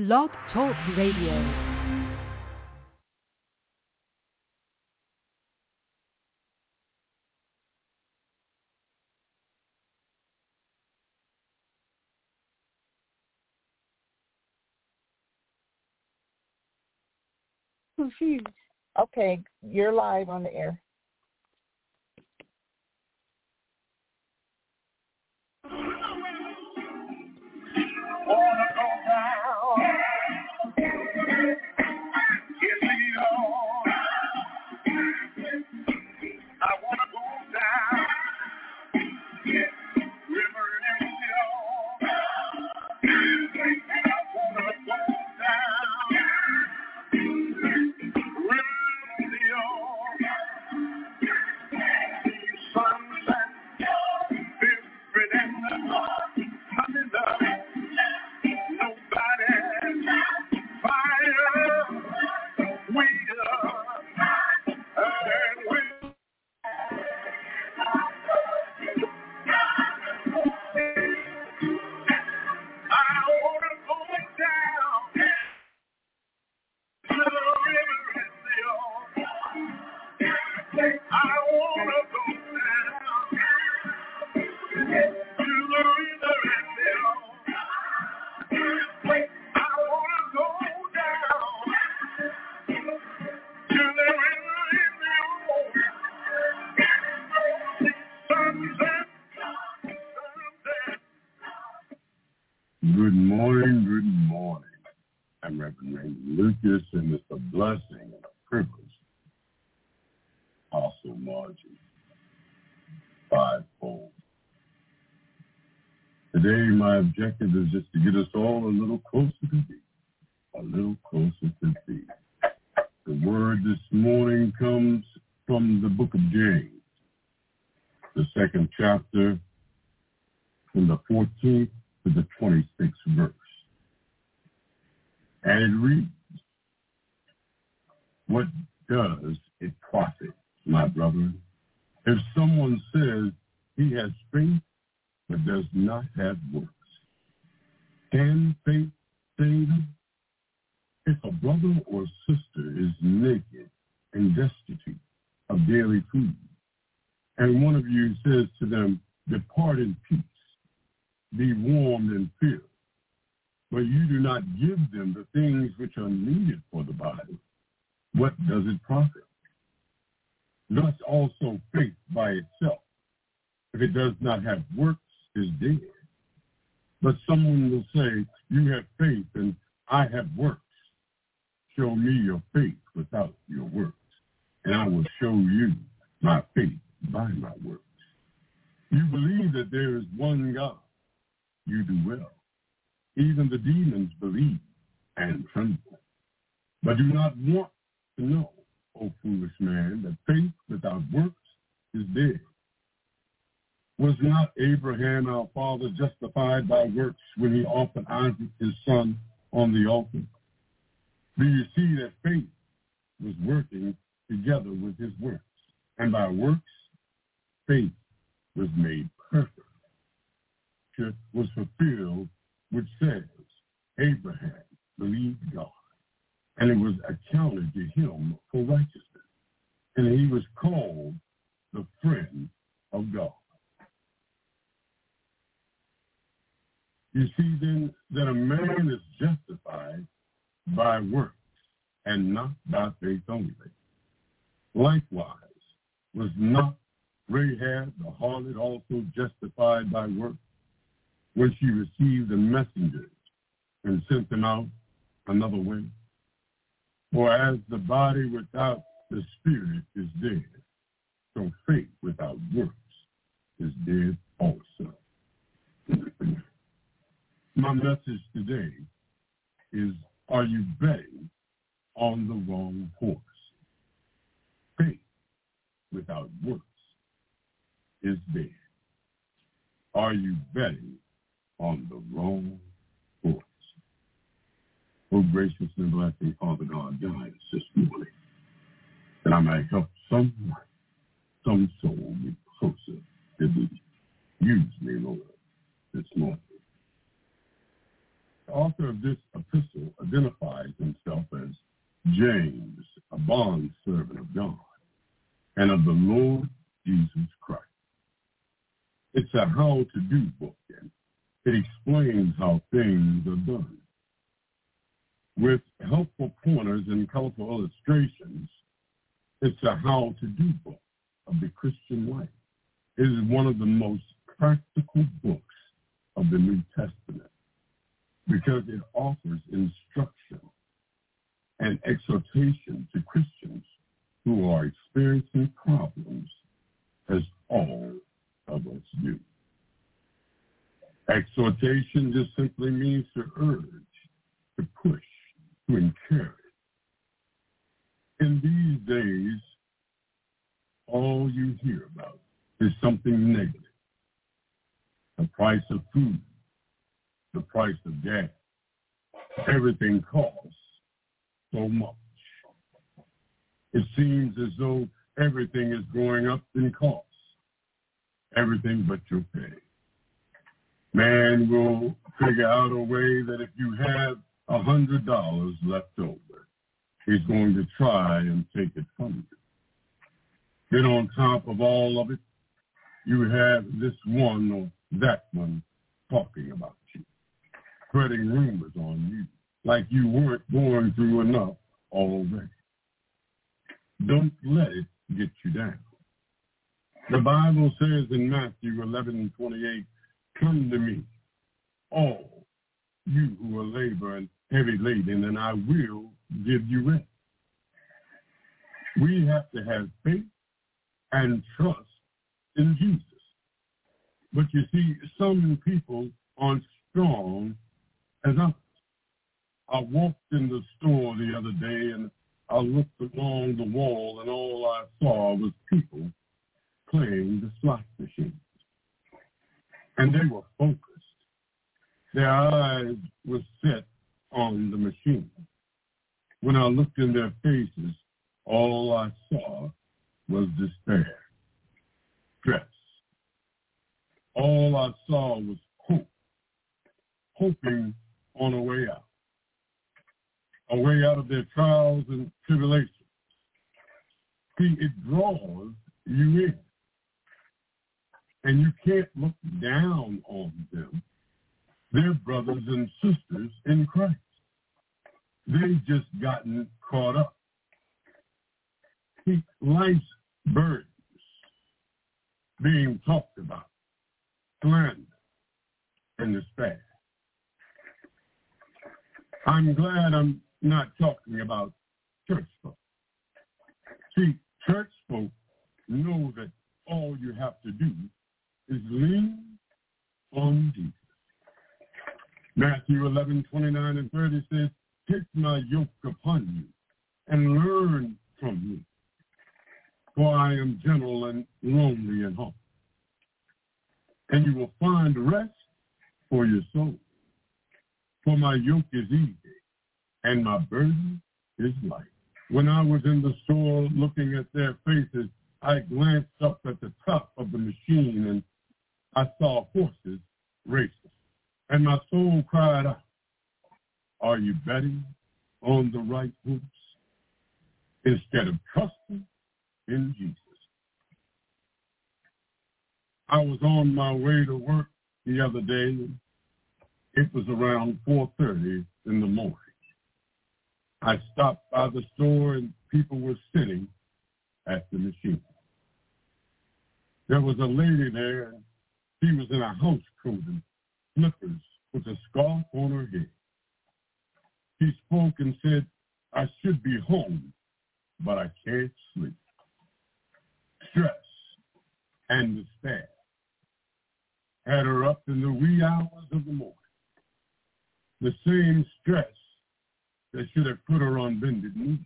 Love Talk Radio. Confused. Okay, you're live on the air. Good morning. I'm Reverend Ray Lucas, and it's a blessing and a privilege. Apostle Margie, Five Fold. Today, my objective is just to get us all a little closer to Thee. The word this morning comes from the book of James, the second chapter, from the 14th to the 26th verse. And it reads, what does it profit, my brother, if someone says he has faith but does not have works? Can faith save him? If a brother or sister is naked and destitute of daily food, and one of you says to them, depart in peace, be warmed and filled, but you do not give them the things which are needed for the body, what does it profit? Thus also faith by itself, if it does not have works, is dead. But someone will say, you have faith and I have works. Show me your faith without your works, and I will show you my faith by my works. You believe that there is one God. You do well. Even the demons believe and tremble. But do not want to know, O foolish man, that faith without works is dead. Was not Abraham our father justified by works when he offered Isaac his son on the altar? Do you see that faith was working together with his works, and by works faith was made perfect? Was fulfilled, which says, Abraham believed God, and it was accounted to him for righteousness, and he was called the friend of God. You see then that a man is justified by works and not by faith only. Likewise, was not Rahab the harlot also justified by works, when she received the messengers and sent them out another way? For as the body without the spirit is dead, so faith without works is dead also. My message today is, are you betting on the wrong horse? Faith without works is dead. Are you betting on the wrong horse? Oh, gracious and blessing Father God, guide us this morning, that I might help someone, some soul be closer to Thee. Use me, Lord, this morning. The author of this epistle identifies himself as James, a bond servant of God and of the Lord Jesus Christ. It's a how-to-do book, and it explains how things are done. With helpful pointers and colorful illustrations, it's a how-to-do book of the Christian life. It is one of the most practical books of the New Testament because it offers instruction and exhortation to Christians who are experiencing problems, as all of us do. Exhortation just simply means to urge, to push, to encourage. In these days, all you hear about is something negative. The price of food, the price of gas, everything costs so much. It seems as though everything is going up in cost, everything but your pay. Man will figure out a way that if you have $100 left over, he's going to try and take it from you. Then on top of all of it, you have this one or that one talking about you, spreading rumors on you, like you weren't going through enough already. Don't let it get you down. The Bible says in Matthew 11:28, "Come to me, all you who are laboring, heavy laden, and I will give you rest." We have to have faith and trust in Jesus. But you see, some people aren't strong as others. I walked in the store the other day and I looked along the wall, and all I saw was people playing the slot machines. And they were focused. Their eyes were set on the machine. When I looked in their faces, all I saw was despair, stress. All I saw was hope, hoping on a way out. A way out of their trials and tribulations. See, it draws you in. And you can't look down on them. They're brothers and sisters in Christ. They've just gotten caught up. See, life's burdens being talked about, slander, and despair. I'm glad I'm not talking about church folk. See, church folk know that all you have to do is lean on Jesus. Matthew 11:29 and 30 says, "Take my yoke upon you and learn from me, for I am gentle and lonely in heart, and you will find rest for your soul. For my yoke is easy, and my burden is light." When I was in the store looking at their faces, I glanced up at the top of the machine, and I saw horses racing. And my soul cried out, "Are you betting on the right horse instead of trusting in Jesus?" I was on my way to work the other day. It was around 4:30 in the morning. I stopped by the store and people were sitting at the machine. There was a lady there, and she was in a house coat and slippers with a scarf on her head. She spoke and said, "I should be home, but I can't sleep." Stress and despair had her up in the wee hours of the morning. The same stress that should have put her on bended knees.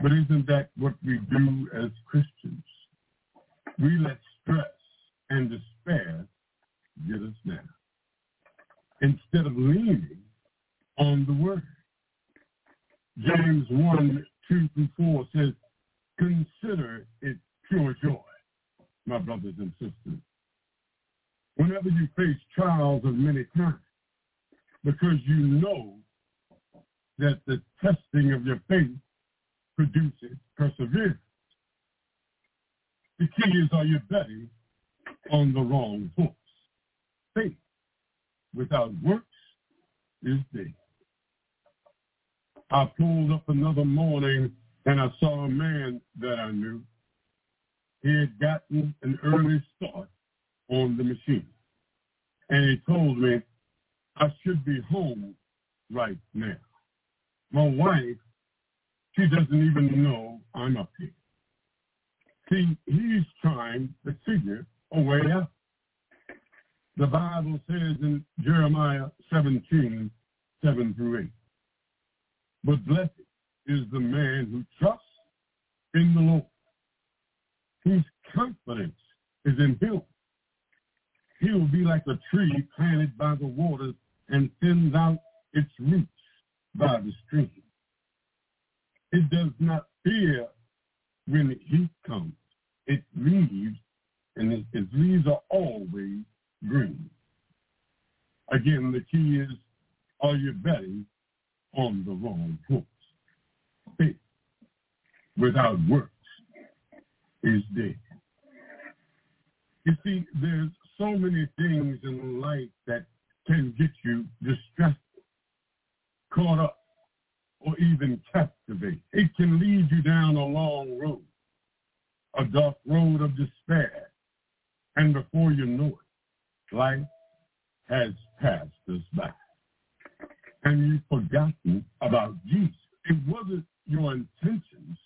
But isn't that what we do as Christians? We let stress and despair get us down, instead of leaning on the word. James 1:2-4 says, "Consider it pure joy, my brothers and sisters, whenever you face trials of many kinds, because you know that the testing of your faith produces perseverance. The key is, are you betting on the wrong horse? Faith without works is dead. I pulled up another morning and I saw a man that I knew. He had gotten an early start on the machine. And he told me I should be home right now. My wife, she doesn't even know I'm up here. See, he's trying to figure a way out. The Bible says in Jeremiah 17:7-8, but blessed is the man who trusts in the Lord, whose confidence is in him. He will be like a tree planted by the waters and thins out its roots by the stream. It does not fear when heat comes. Its leaves, and its leaves are always green. Again, the key is, are you betting on the wrong horse? Faith without works is dead. You see, there's so many things in life that can get you distracted, caught up, or even captivated. It can lead you down a long road, a dark road of despair, and before you know it, life has passed us by. And you've forgotten about Jesus. It wasn't your intentions,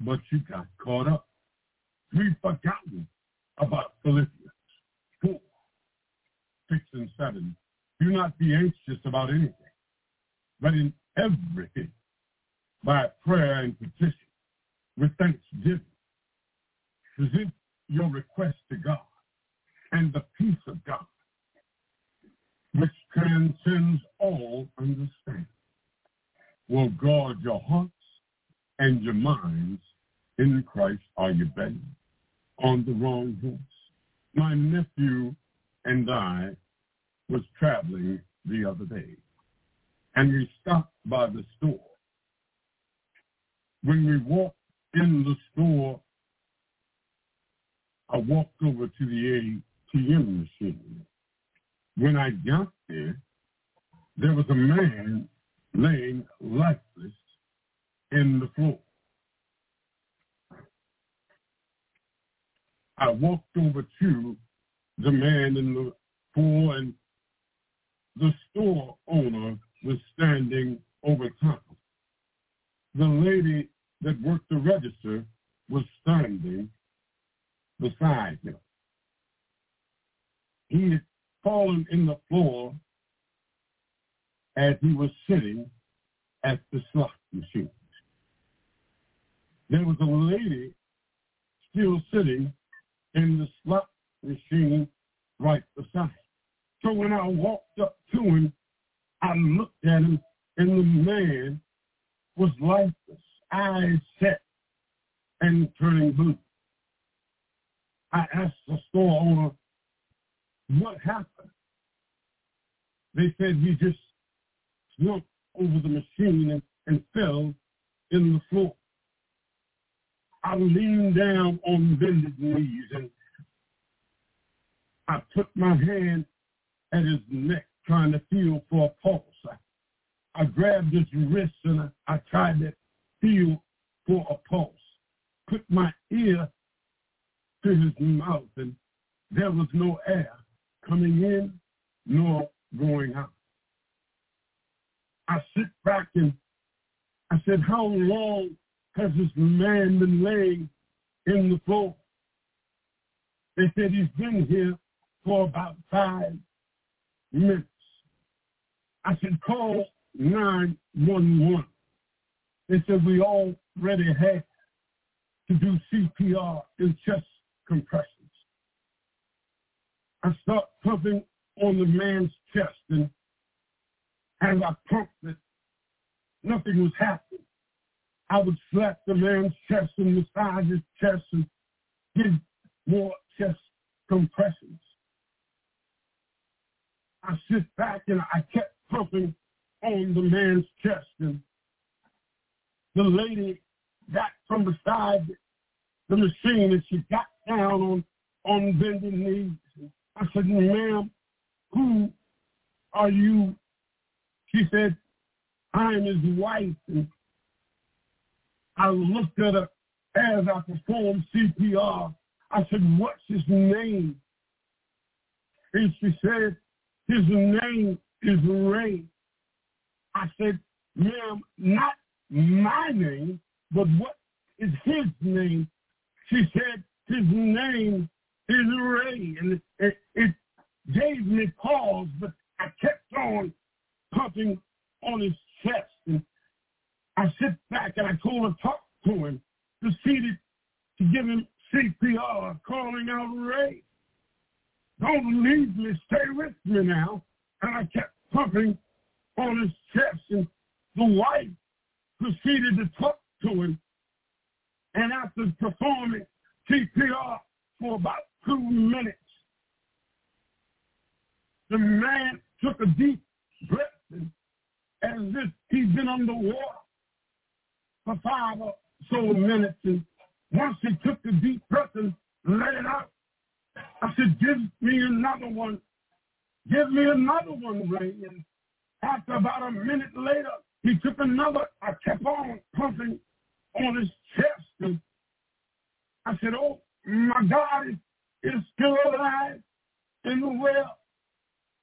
but you got caught up. We've forgotten about Philippians 4:6-7. Do not be anxious about anything, but in everything, by prayer and petition, with thanksgiving, present your request to God, and the peace of God, which transcends all understanding, will guard your hearts and your minds in Christ. Are you betting on the wrong horse? My nephew and I was traveling the other day, and we stopped by the store. When we walked in the store, I walked over to the ATM machine. When I got there, there was a man laying lifeless in the floor. I walked over to the man in the floor, and the store owner was standing over top. The lady that worked the register was standing beside him. He had fallen in the floor as he was sitting at the slot machine. There was a lady still sitting in the slot machine right beside him. So when I walked up to him, I looked at him, and the man was lifeless, eyes set and turning blue. I asked the store owner, what happened? They said he just slumped over the machine and fell in the floor. I leaned down on bended knees, and I put my hand at his neck, trying to feel for a pulse. I grabbed his wrist and I tried to feel for a pulse. Put my ear to his mouth, and there was no air coming in nor going out. I sit back and I said, how long has this man been laying in the floor? They said he's been here for about 5 minutes. I said, call 911. They said, we already had to do CPR and chest compressions. I start pumping on the man's chest, and as I pumped it, nothing was happening. I would slap the man's chest and massage his chest and give more chest compressions. I sit back and I kept something on the man's chest. And the lady got from the side the machine, and she got down on bending knees. I said, "Ma'am, who are you?" She said, "I am his wife." And I looked at her as I performed CPR. I said, "What's his name?" And she said, "His name is Ray." I said, "Ma'am, not my name, but what is his name?" She said, "His name is Ray." And it gave me pause, but I kept on pumping on his chest. And I sit back and I told her, talk to him, proceeded to give him CPR, calling out Ray. "Don't leave me, stay with me now." And I kept pumping on his chest, and the wife proceeded to talk to him. And after performing CPR for about 2 minutes, the man took a deep breath, and as if he'd been underwater for 5 or so minutes. And once he took the deep breath and let it out, I said, "Give me another one. Give me another one, Ray." And after about a minute later, he took another. I kept on pumping on his chest. And I said, "Oh, my God is still alive in the well."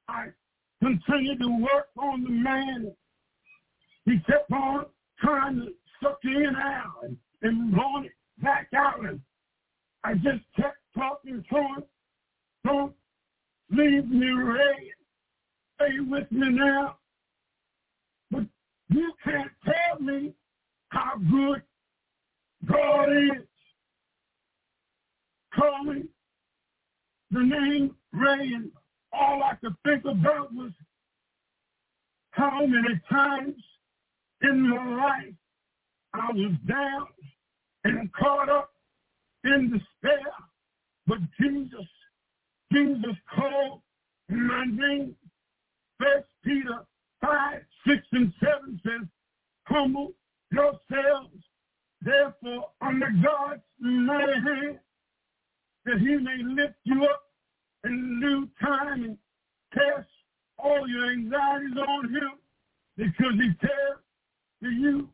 I continued to work on the man. He kept on trying to suck in out and blowing it back out. And I just kept talking to him. "Don't leave me, Ray. Stay with me now. But you can't tell me how good God is." Calling the name Ray, and all I could think about was how many times in my life I was down and caught up in despair. But Jesus called my name. 1 Peter 5:6-7 says, "Humble yourselves, therefore, under God's mighty hand, that he may lift you up in due time, and cast all your anxieties on him, because he cares for you."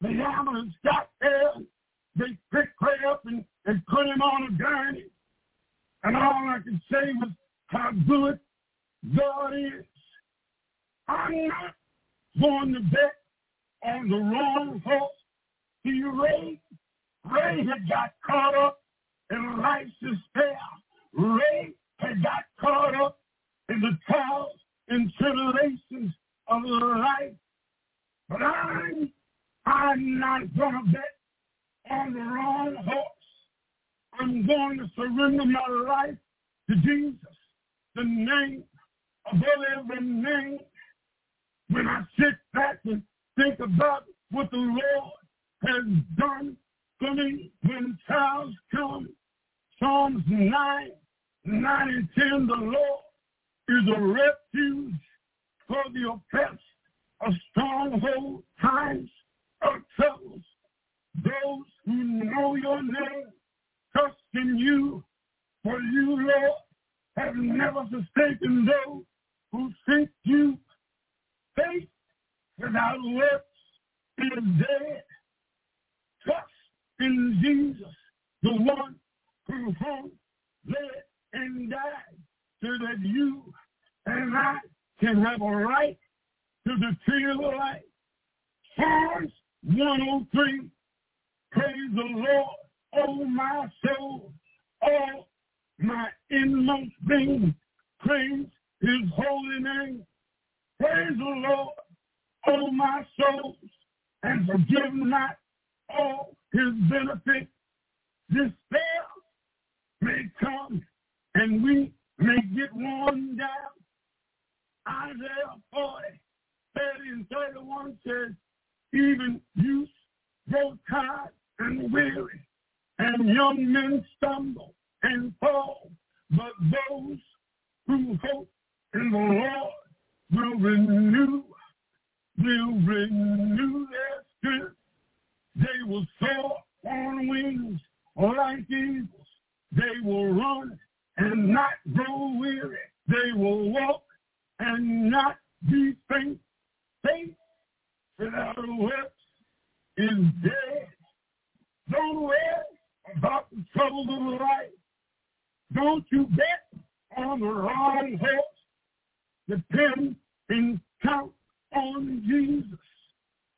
The hammers got there. They picked Ray up and put him on a gurney. And all I could say was how good God is. I'm not going to bet on the wrong horse. See, Ray had got caught up in life's despair. Ray had got caught up in the trials and tribulations of life. But I'm not going to bet on the wrong horse. I'm going to surrender my life to Jesus, the name above every name. When I sit back and think about what the Lord has done for me when trials come, Psalms 9:9-10, the Lord is a refuge for the oppressed, a stronghold times of troubles. Those who know your name trust in you, for you, Lord, have never forsaken those who seek you. Faith without works is dead. Trust in Jesus, the one who hung, led, and died, so that you and I can have a right to the tree of life. Psalms 103, praise the Lord, O my soul, all my inmost being, praise his holy name. Praise the Lord, O my soul, and forgive not all his benefits. Despair may come, and we may get worn down. Isaiah 40:30-31 says, "Even youth grow tired and weary, and young men stumble and fall. But those who hope in the Lord will renew their strength. They will soar on wings like eagles. They will run and not grow weary. They will walk and not be faint. Faith without a web is dead. Don't worry about the troubles of life. Don't you bet on the wrong horse. Depend and count on Jesus.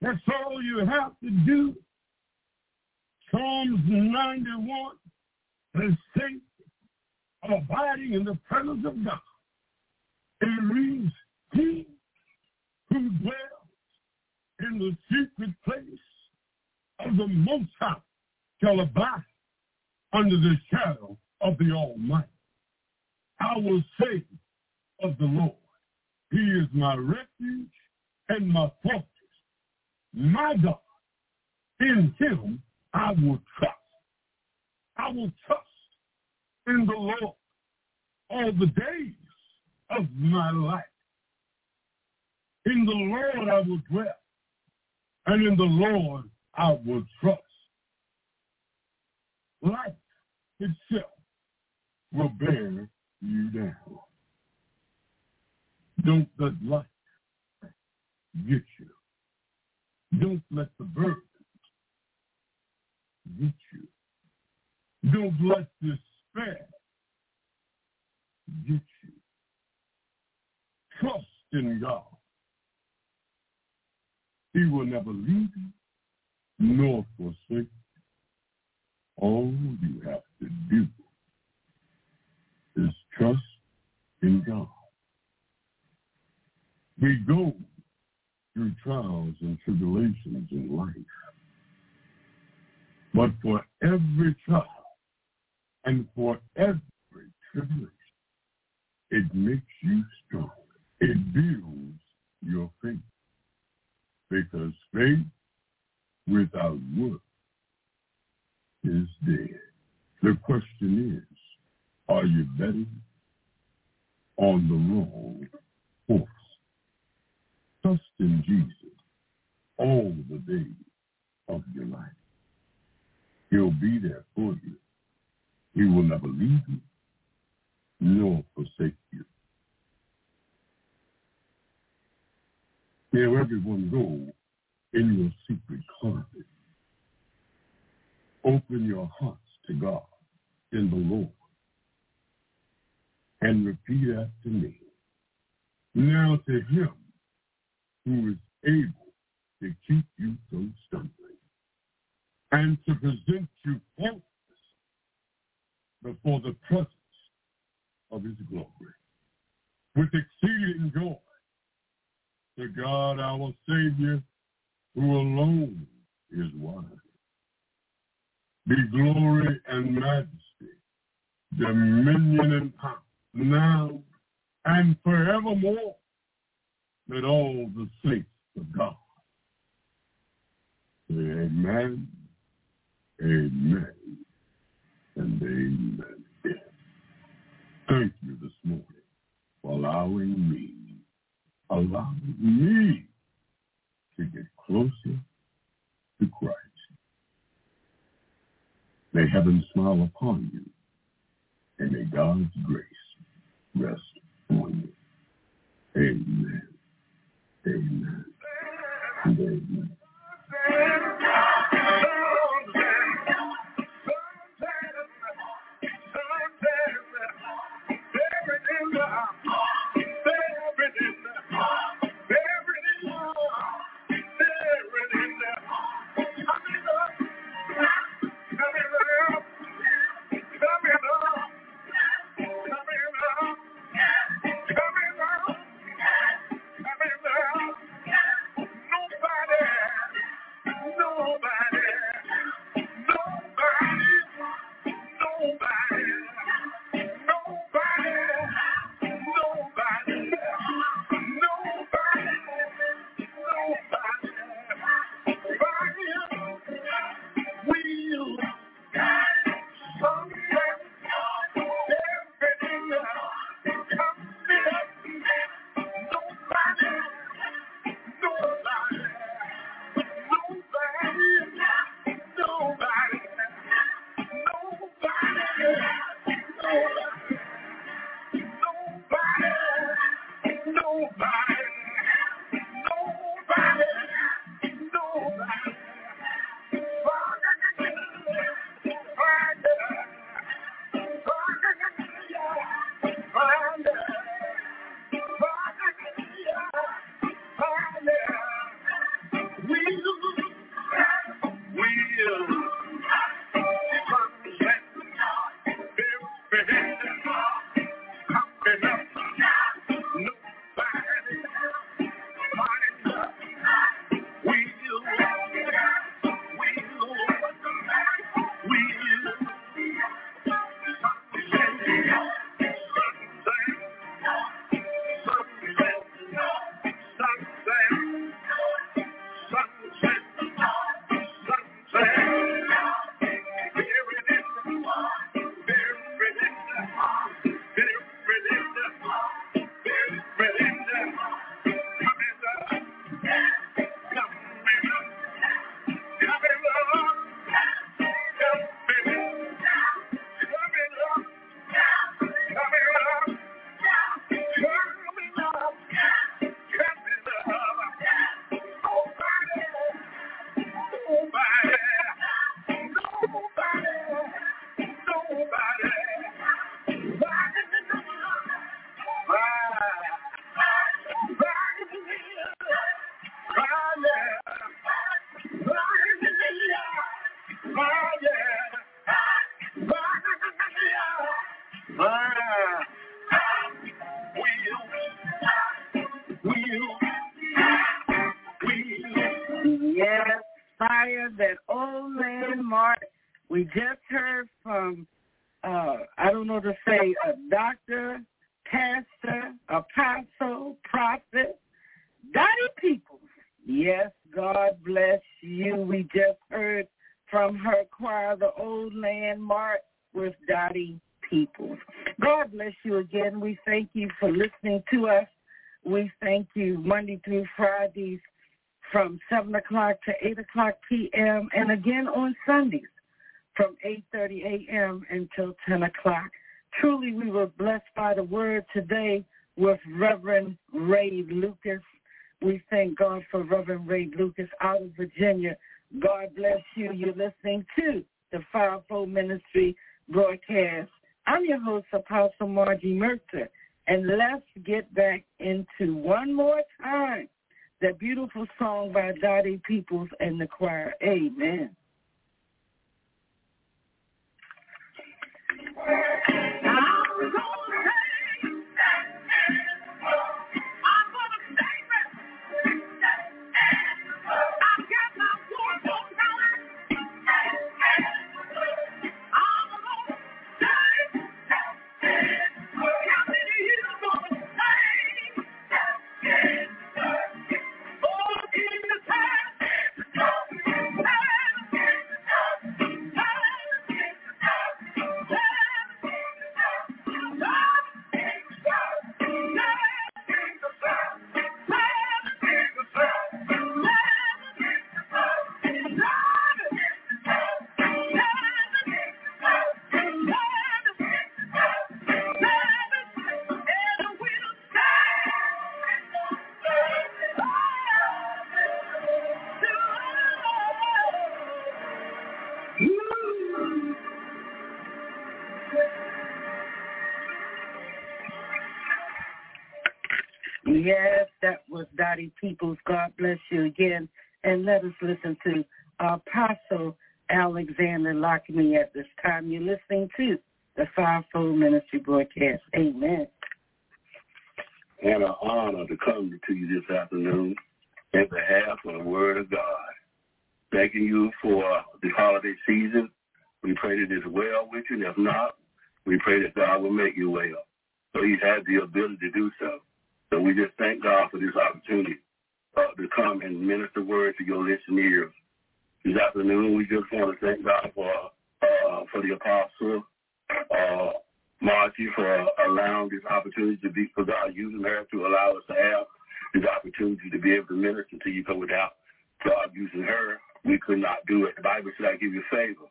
That's all you have to do. Psalms 91 says, "Safe, abiding in the presence of God." It reads, "He who dwells in the secret place of the Most High shall abide under the shadow of the Almighty. I will say of the Lord, He is my refuge and my fortress, my God. In Him I will trust. I will trust in the Lord all the days of my life. In the Lord I will dwell, and in the Lord I will trust." Life itself will bear you down. Don't let life get you. Don't let the burdens get you. Don't let despair get you. Trust in God. He will never leave you nor forsake you. All you have to do is trust in God. We go through trials and tribulations in life, but for every trial and for every tribulation, it makes you strong. It builds your faith, because faith without work is dead. The question is, are you betting on the wrong horse? Trust in Jesus all the days of your life. He'll be there for you. He will never leave you nor forsake you. Now everyone go in your secret closet. Open your hearts to God in the Lord and repeat after me. Now to Him who is able to keep you from stumbling and to present you faultless before the presence of His glory with exceeding joy, to God our Savior, who alone is wise, be glory and majesty, dominion and power, now and forevermore. Let all the saints of God say amen, amen, and amen. Thank you this morning for allowing me to get closer to Christ. May heaven smile upon you, and may God's grace rest on you. Amen. Amen. And amen. Nobody. Yes, fire that old landmark. We just heard from, I don't know to say, a doctor, pastor, apostle, prophet, Dottie Peoples. Yes, God bless you. We just heard from her choir, the old landmark with Dottie Peoples. God bless you again. We thank you for listening to us. We thank you Monday through Fridays from 7 o'clock to 8 o'clock p.m. and again on Sundays from 8:30 a.m. until 10 o'clock. Truly, we were blessed by the word today with Reverend Ray Lucas. We thank God for Reverend Ray Lucas out of Virginia. God bless you. You're listening to the Five Fold Ministry broadcast. I'm your host, Apostle Margie Mercer, and let's get back into one more time the beautiful song by Dottie Peoples and the choir. Amen. Yes, that was Dottie Peoples. God bless you again. And let us listen to Apostle Alexander Lockney at this time. You're listening to the Five Fold Ministry broadcast. Amen. And an honor to come to you this afternoon in behalf of the Word of God. Thanking you for the holiday season. We pray that it's well with you. And if not, we pray that God will make you well. So you have the ability to do so. So we just thank God for this opportunity to come and minister word to your listeners. This afternoon, we just want to thank God for the Apostle Margie for allowing this opportunity to be, for God using her to allow us to have this opportunity to be able to minister to you. Because without God using her, we could not do it. The Bible said, I give you favor.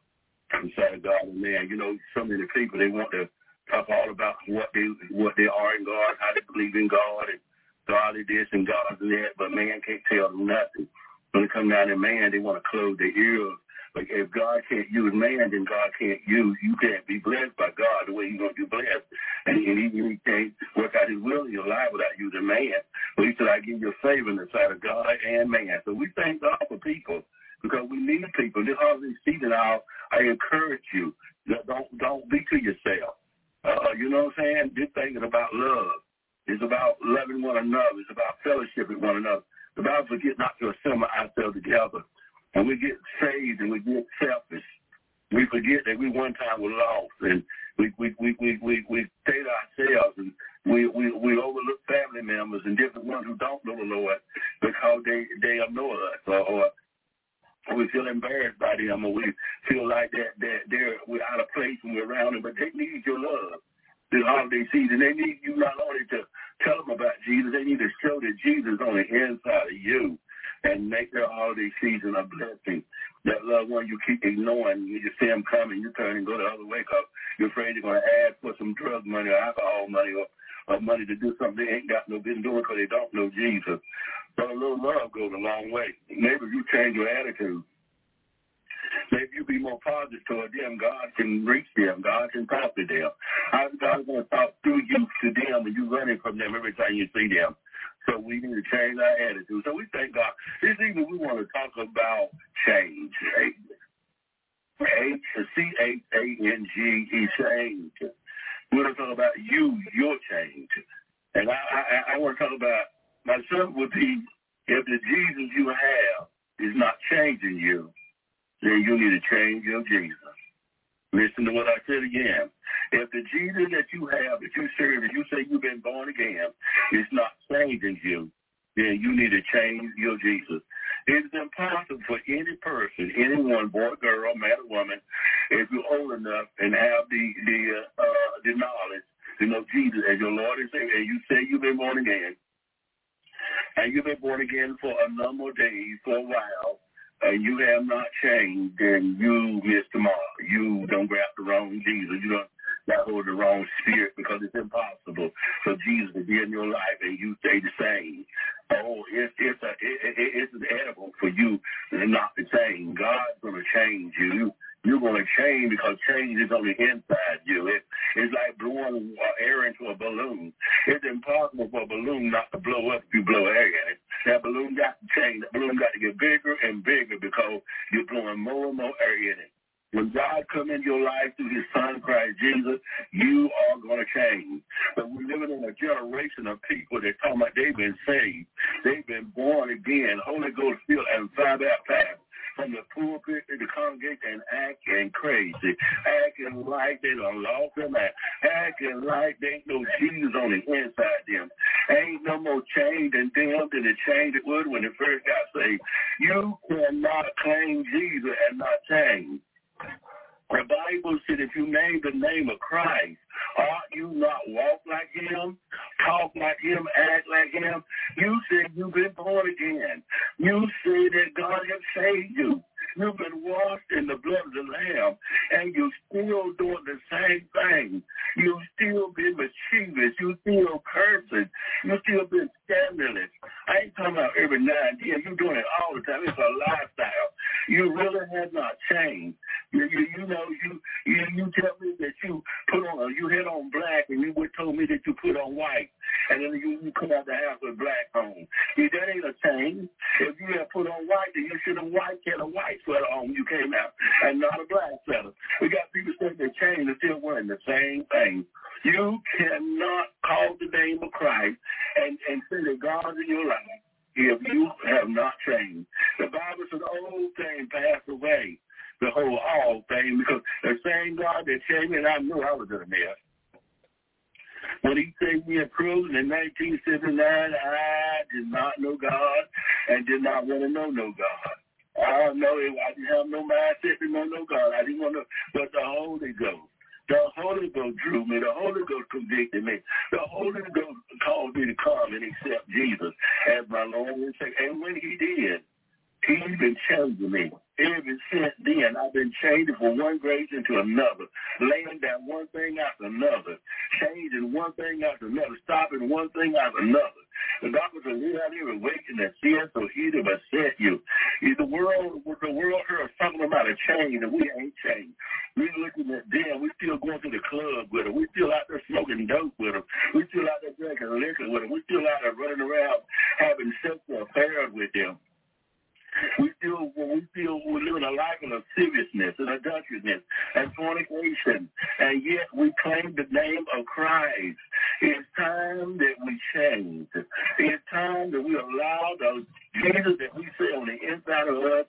I'm sorry, God, man. You know, so many people, they want to talk all about what they are in God, how they believe in God, and God is this and God is that, but man can't tell them nothing. When it comes down to man, they want to close their ears. Like if God can't use man, then God can't use you. Can't be blessed by God the way He's going to be blessed, and even He can't work out His will in your life without using man. But He said, "I give you a favor in the sight of God and man." So we thank God for people because we need people. This holiday season, I encourage you, don't be to yourself. You know what I'm saying? This thing is about love. It's about loving one another. It's about fellowship with one another. The Bible says, "Forget not to assemble ourselves together." And we get saved and we get selfish. We forget that we one time were lost, and we stayed ourselves, and we overlook family members and different ones who don't know the Lord because they annoy us, or we feel embarrassed by them, or we feel like that we're out of place when we're around them. But they need your love this holiday season. They need you not only to tell them about Jesus, they need to show that Jesus is on the inside of you and make their holiday season a blessing. That loved one you keep ignoring, you just see them coming, you turn and go the other way because you're afraid they're going to ask for some drug money or alcohol money or money to do something they ain't got no business doing because they don't know Jesus. But a little love goes a long way. Maybe if you change your attitude, maybe you be more positive toward them, God can reach them. God can talk to them. God's going to talk through you to them, and you're running from them every time you see them. So we need to change our attitude. So we thank God. This evening we want to talk about change. C-H-A-N-G-E, change. We want to talk about you, your change. And I want to talk about myself would be if the Jesus you have is changing you, then you need to change your Jesus. Listen to what I said again. If the Jesus that you have, that you serve, and you say you've been born again, is not changing you, then you need to change your Jesus. It is impossible for any person, anyone, boy, girl, man, or woman, if you're old enough and have the knowledge to know Jesus as your Lord and Savior, and you say you've been born again, and you've been born again for a number of days, for a while, and you have not changed, then you missed the mark. You don't grab the wrong Jesus. You don't hold the wrong spirit, because it's impossible for Jesus to be in your life and you stay the same. Oh, it's an edible for you not to change. God's going to change you. You're going to change because change is on the inside you. It's like blowing air into a balloon. It's impossible for a balloon not to blow up if you blow air in it. That balloon got to change. That balloon got to get bigger and bigger because you're blowing more and more air in it. When God comes into your life through his son, Christ Jesus, you are going to change. But we're living in a generation of people that talk about they've been saved. They've been born again, Holy Ghost filled, and five out past. From the pulpit to the congregation, acting crazy, acting like they done lost their mind, acting like they ain't no Jesus on the inside them. Ain't no more change in them than the change it would when they first got saved. You cannot claim Jesus and not change. The Bible said, if you name the name of Christ, ought you not walk like him, talk like him, act like him? You said you've been born again. You said that God has saved you. You've been washed in the blood of the Lamb, and you still doing the same thing. You still been mischievous. You still cursing. You still been scandalous. I ain't talking about every now and then. You're doing it all the time. It's a lifestyle. You really have not changed. You tell me that you put on, you had on black, and you told me that you put on white, and then you come out the house with black on. See, that ain't a change. If you had put on white, then you should have had a white sweater on when you came out, and not a black sweater. We got people saying they changed and still wearing the same thing. You cannot call the name of Christ and say that God's in your life if you have not changed. The Bible says the old thing passed away. The whole all thing, because the same God that saved me, and I knew I was in a mess. When he saved me in prison in 1979, I did not know God and did not want to know no God. I don't know if I didn't have no mindset to know no God. I didn't want to, but the Holy Ghost. The Holy Ghost drew me. The Holy Ghost convicted me. The Holy Ghost called me to come and accept Jesus as my Lord and Savior. And when he did, he's been changing me. Ever since then, I've been changing from one grace into another, laying down one thing after another, changing one thing after another, stopping one thing after another. The doctor said, "We're out here waiting to see us or either but set you." The world heard something about a change, and we ain't changed. We're looking at them. We're still going to the club with them. We're still out there smoking dope with them. We're still out there drinking liquor with them. We're still out there running around having sexual affairs with them. We're living a life of lasciviousness and adulterousness and fornication, and yet we claim the name of Christ. It's time that we change. It's time that we allow the Jesus that we see on the inside of us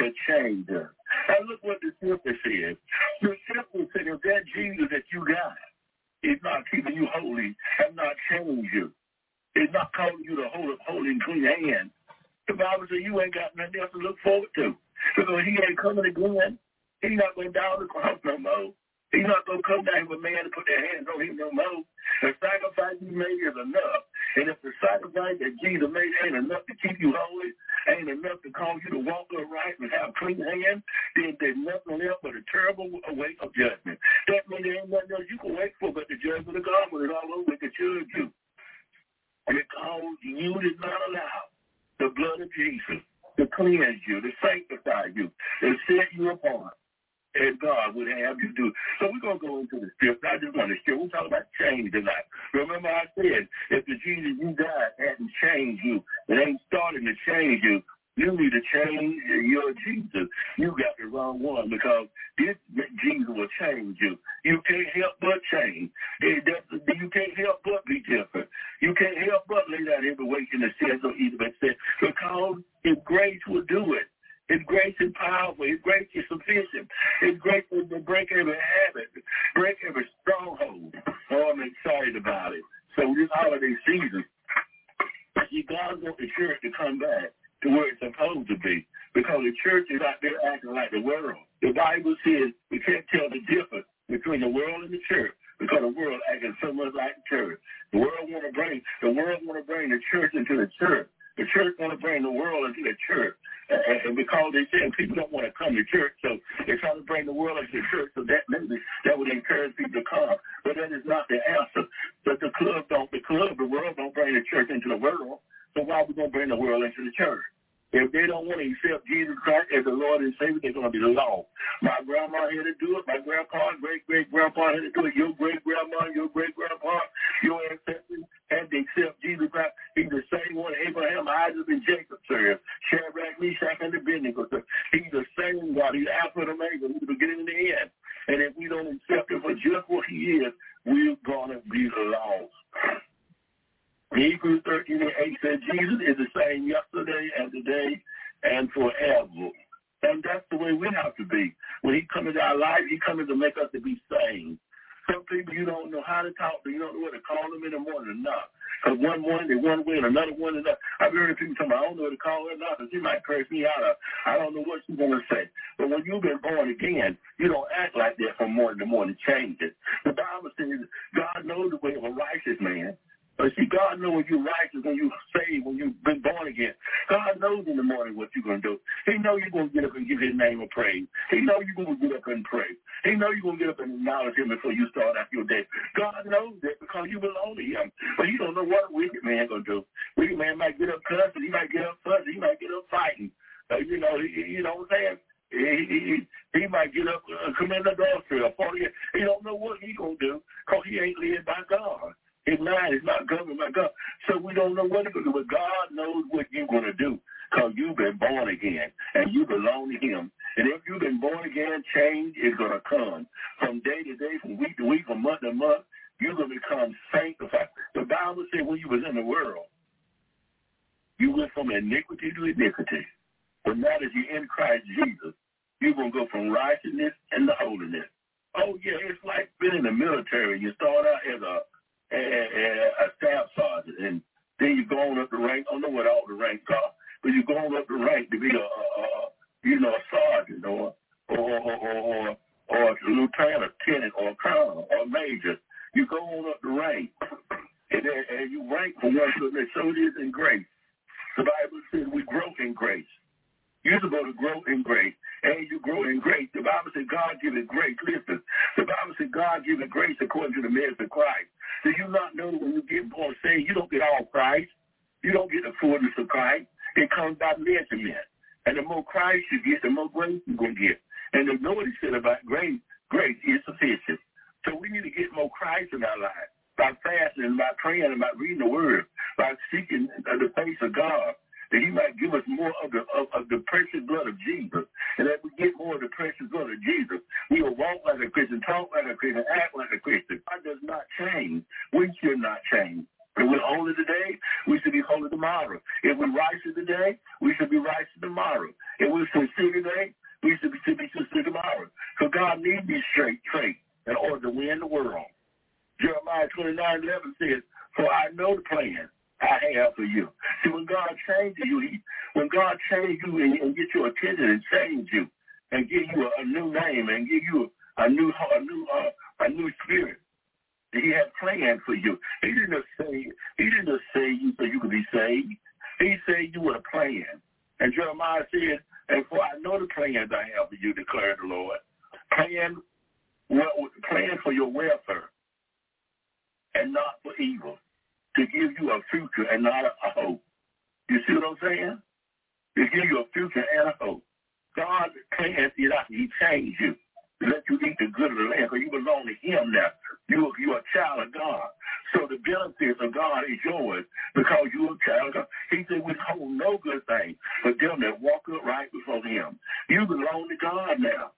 to change us. And look what the scripture says. The scripture said, if that Jesus that you got is not keeping you holy and not changing you, it's not calling you to hold a holy and clean hand, the Bible says you ain't got nothing else to look forward to, because he ain't coming again. He's not going down the cross no more. He's not going to come down with man and put their hands on him no more. The sacrifice he made is enough. And if the sacrifice that Jesus made ain't enough to keep you holy, ain't enough to cause you to walk upright and have clean hands, then there's nothing else but a terrible weight of judgment. That means there ain't nothing else you can wait for but the judgment of God when it's all over to judge you. Because you did not allow the blood of Jesus to cleanse you, to sanctify you, to set you apart, as God would have you do. So we're going to go into the script. I just want to share. We're talking about change tonight. Remember I said, if the Jesus you got hasn't changed you, it ain't starting to change you, you need to change your Jesus. You got the wrong one, because this Jesus will change you. You can't help but change. You can't help but be different. You can't help but lay down every weight in the sense of either. Because his grace will do it. His grace is powerful. His grace is sufficient. His grace is to break every habit, break every stronghold. Oh, I'm excited about it. So this holiday season, God wants the church to come back to where it's supposed to be, because the church is out there acting like the world. The Bible says we can't tell the difference between the world and the church, because the world acting so much like the church. The world want to bring the church into the church. The church want to bring the world into the church. And because they said people don't want to come to church, so they try to bring the world into the church, so that maybe that would encourage people to come. But that is not the answer. But the world don't bring the church into the world. So why are we going to bring the world into the church? If they don't want to accept Jesus Christ as the Lord and Savior, they're going to be lost. My grandma had to do it. My grandpa, great-great-grandpa had to do it. Your great-grandma, your great-grandpa, your ancestors had to accept Jesus Christ. He's the same one Abraham, Isaac, and Jacob served. Shadrach, Meshach, and Abednego. He's the same God. He's Alpha and Omega. He's the beginning and the end. And if we don't accept him for just what he is, we're going to be lost. Hebrews 13:8 said, Jesus is the same yesterday and today and forever. And that's the way we have to be. When he comes into our life, he comes to make us to be saved. Some people you don't know how to talk to, you don't know whether to call them in the morning or not. Because one morning they're one way and another one is another. I've heard people tell me, I don't know whether to call her or not, because she might curse me out. Or, I don't know what she's going to say. But when you've been born again, you don't act like that from morning to morning. Change it. The Bible says God knows the way of a righteous man. But see, God knows when you're righteous, when you're saved, when you've been born again. God knows in the morning what you're going to do. He knows you're going to get up and give his name a praise. He knows you're going to get up and pray. He knows you're going to get up and acknowledge him before you start out your day. God knows that because you belong to him. But you don't know what a wicked man going to do. Wicked man might get up cussing. He might get up fussing. He might get up fighting. You know what I'm saying? He might get up and commit adultery or 40 years. He don't know what he's going to do because he ain't lived by God. His mind is not governed by God. So we don't know what to do. But God knows what you're going to do because you've been born again and you belong to him. And if you've been born again, change is going to come. From day to day, from week to week, from month to month, you're going to become sanctified. The Bible says when you was in the world, you went from iniquity to iniquity. But now that you're in Christ Jesus, you're going to go from righteousness into holiness. Oh, yeah, it's like being in the military. You start out as a staff sergeant, and then you go on up the rank. I don't know what all the ranks are, but you go on up the rank to be a sergeant or a lieutenant, tenant, or a colonel, or a major. You go on up the rank, and you rank from one to another. So it is in grace. The Bible says we grow in grace. You're supposed to grow in grace. And you grow in grace. The Bible says God gives grace. Listen, the Bible says God gives grace according to the measure of Christ. Do you not know when you get born saved, you don't get all Christ? You don't get the fullness of Christ. It comes by measurement. And the more Christ you get, the more grace you're going to get. And the Lord said about grace, grace is sufficient. So we need to get more Christ in our lives by fasting, by praying, and by reading the word, by seeking the face of God, that he might give us more of the precious blood of Jesus. And as we get more of the precious blood of Jesus, we will walk like a Christian, talk like a Christian, act like a Christian. God does not change. We should not change. If we're holy today, we should be holy tomorrow. If we're righteous today, we should be righteous tomorrow. If we're sincere today, we should be sincere tomorrow. So God needs these straight traits in order to win the world. Jeremiah 29:11 says, "For I know the plan I have for you." See, when God changes you, and get your attention and change you, and give you a new name, and give you a new spirit, he has plans for you. He didn't just save you so you could be saved. He saved you with a plan. And Jeremiah said, "And for I know the plans I have for you," declared the Lord. Plan for your welfare, and not for evil, to give you a future and not a hope. You see what I'm saying? To give you a future and a hope. God plans it out. He changed you to let you eat the good of the land, because you belong to him now. You're a child of God. So the benefits of God is yours because you're a child of God. He said, withhold no good thing for them that walk upright before him. You belong to God now.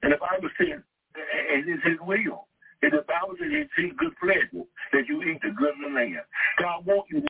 And the Bible says, it is his will. It's about his good pleasure that you eat the good of the land. God wants you to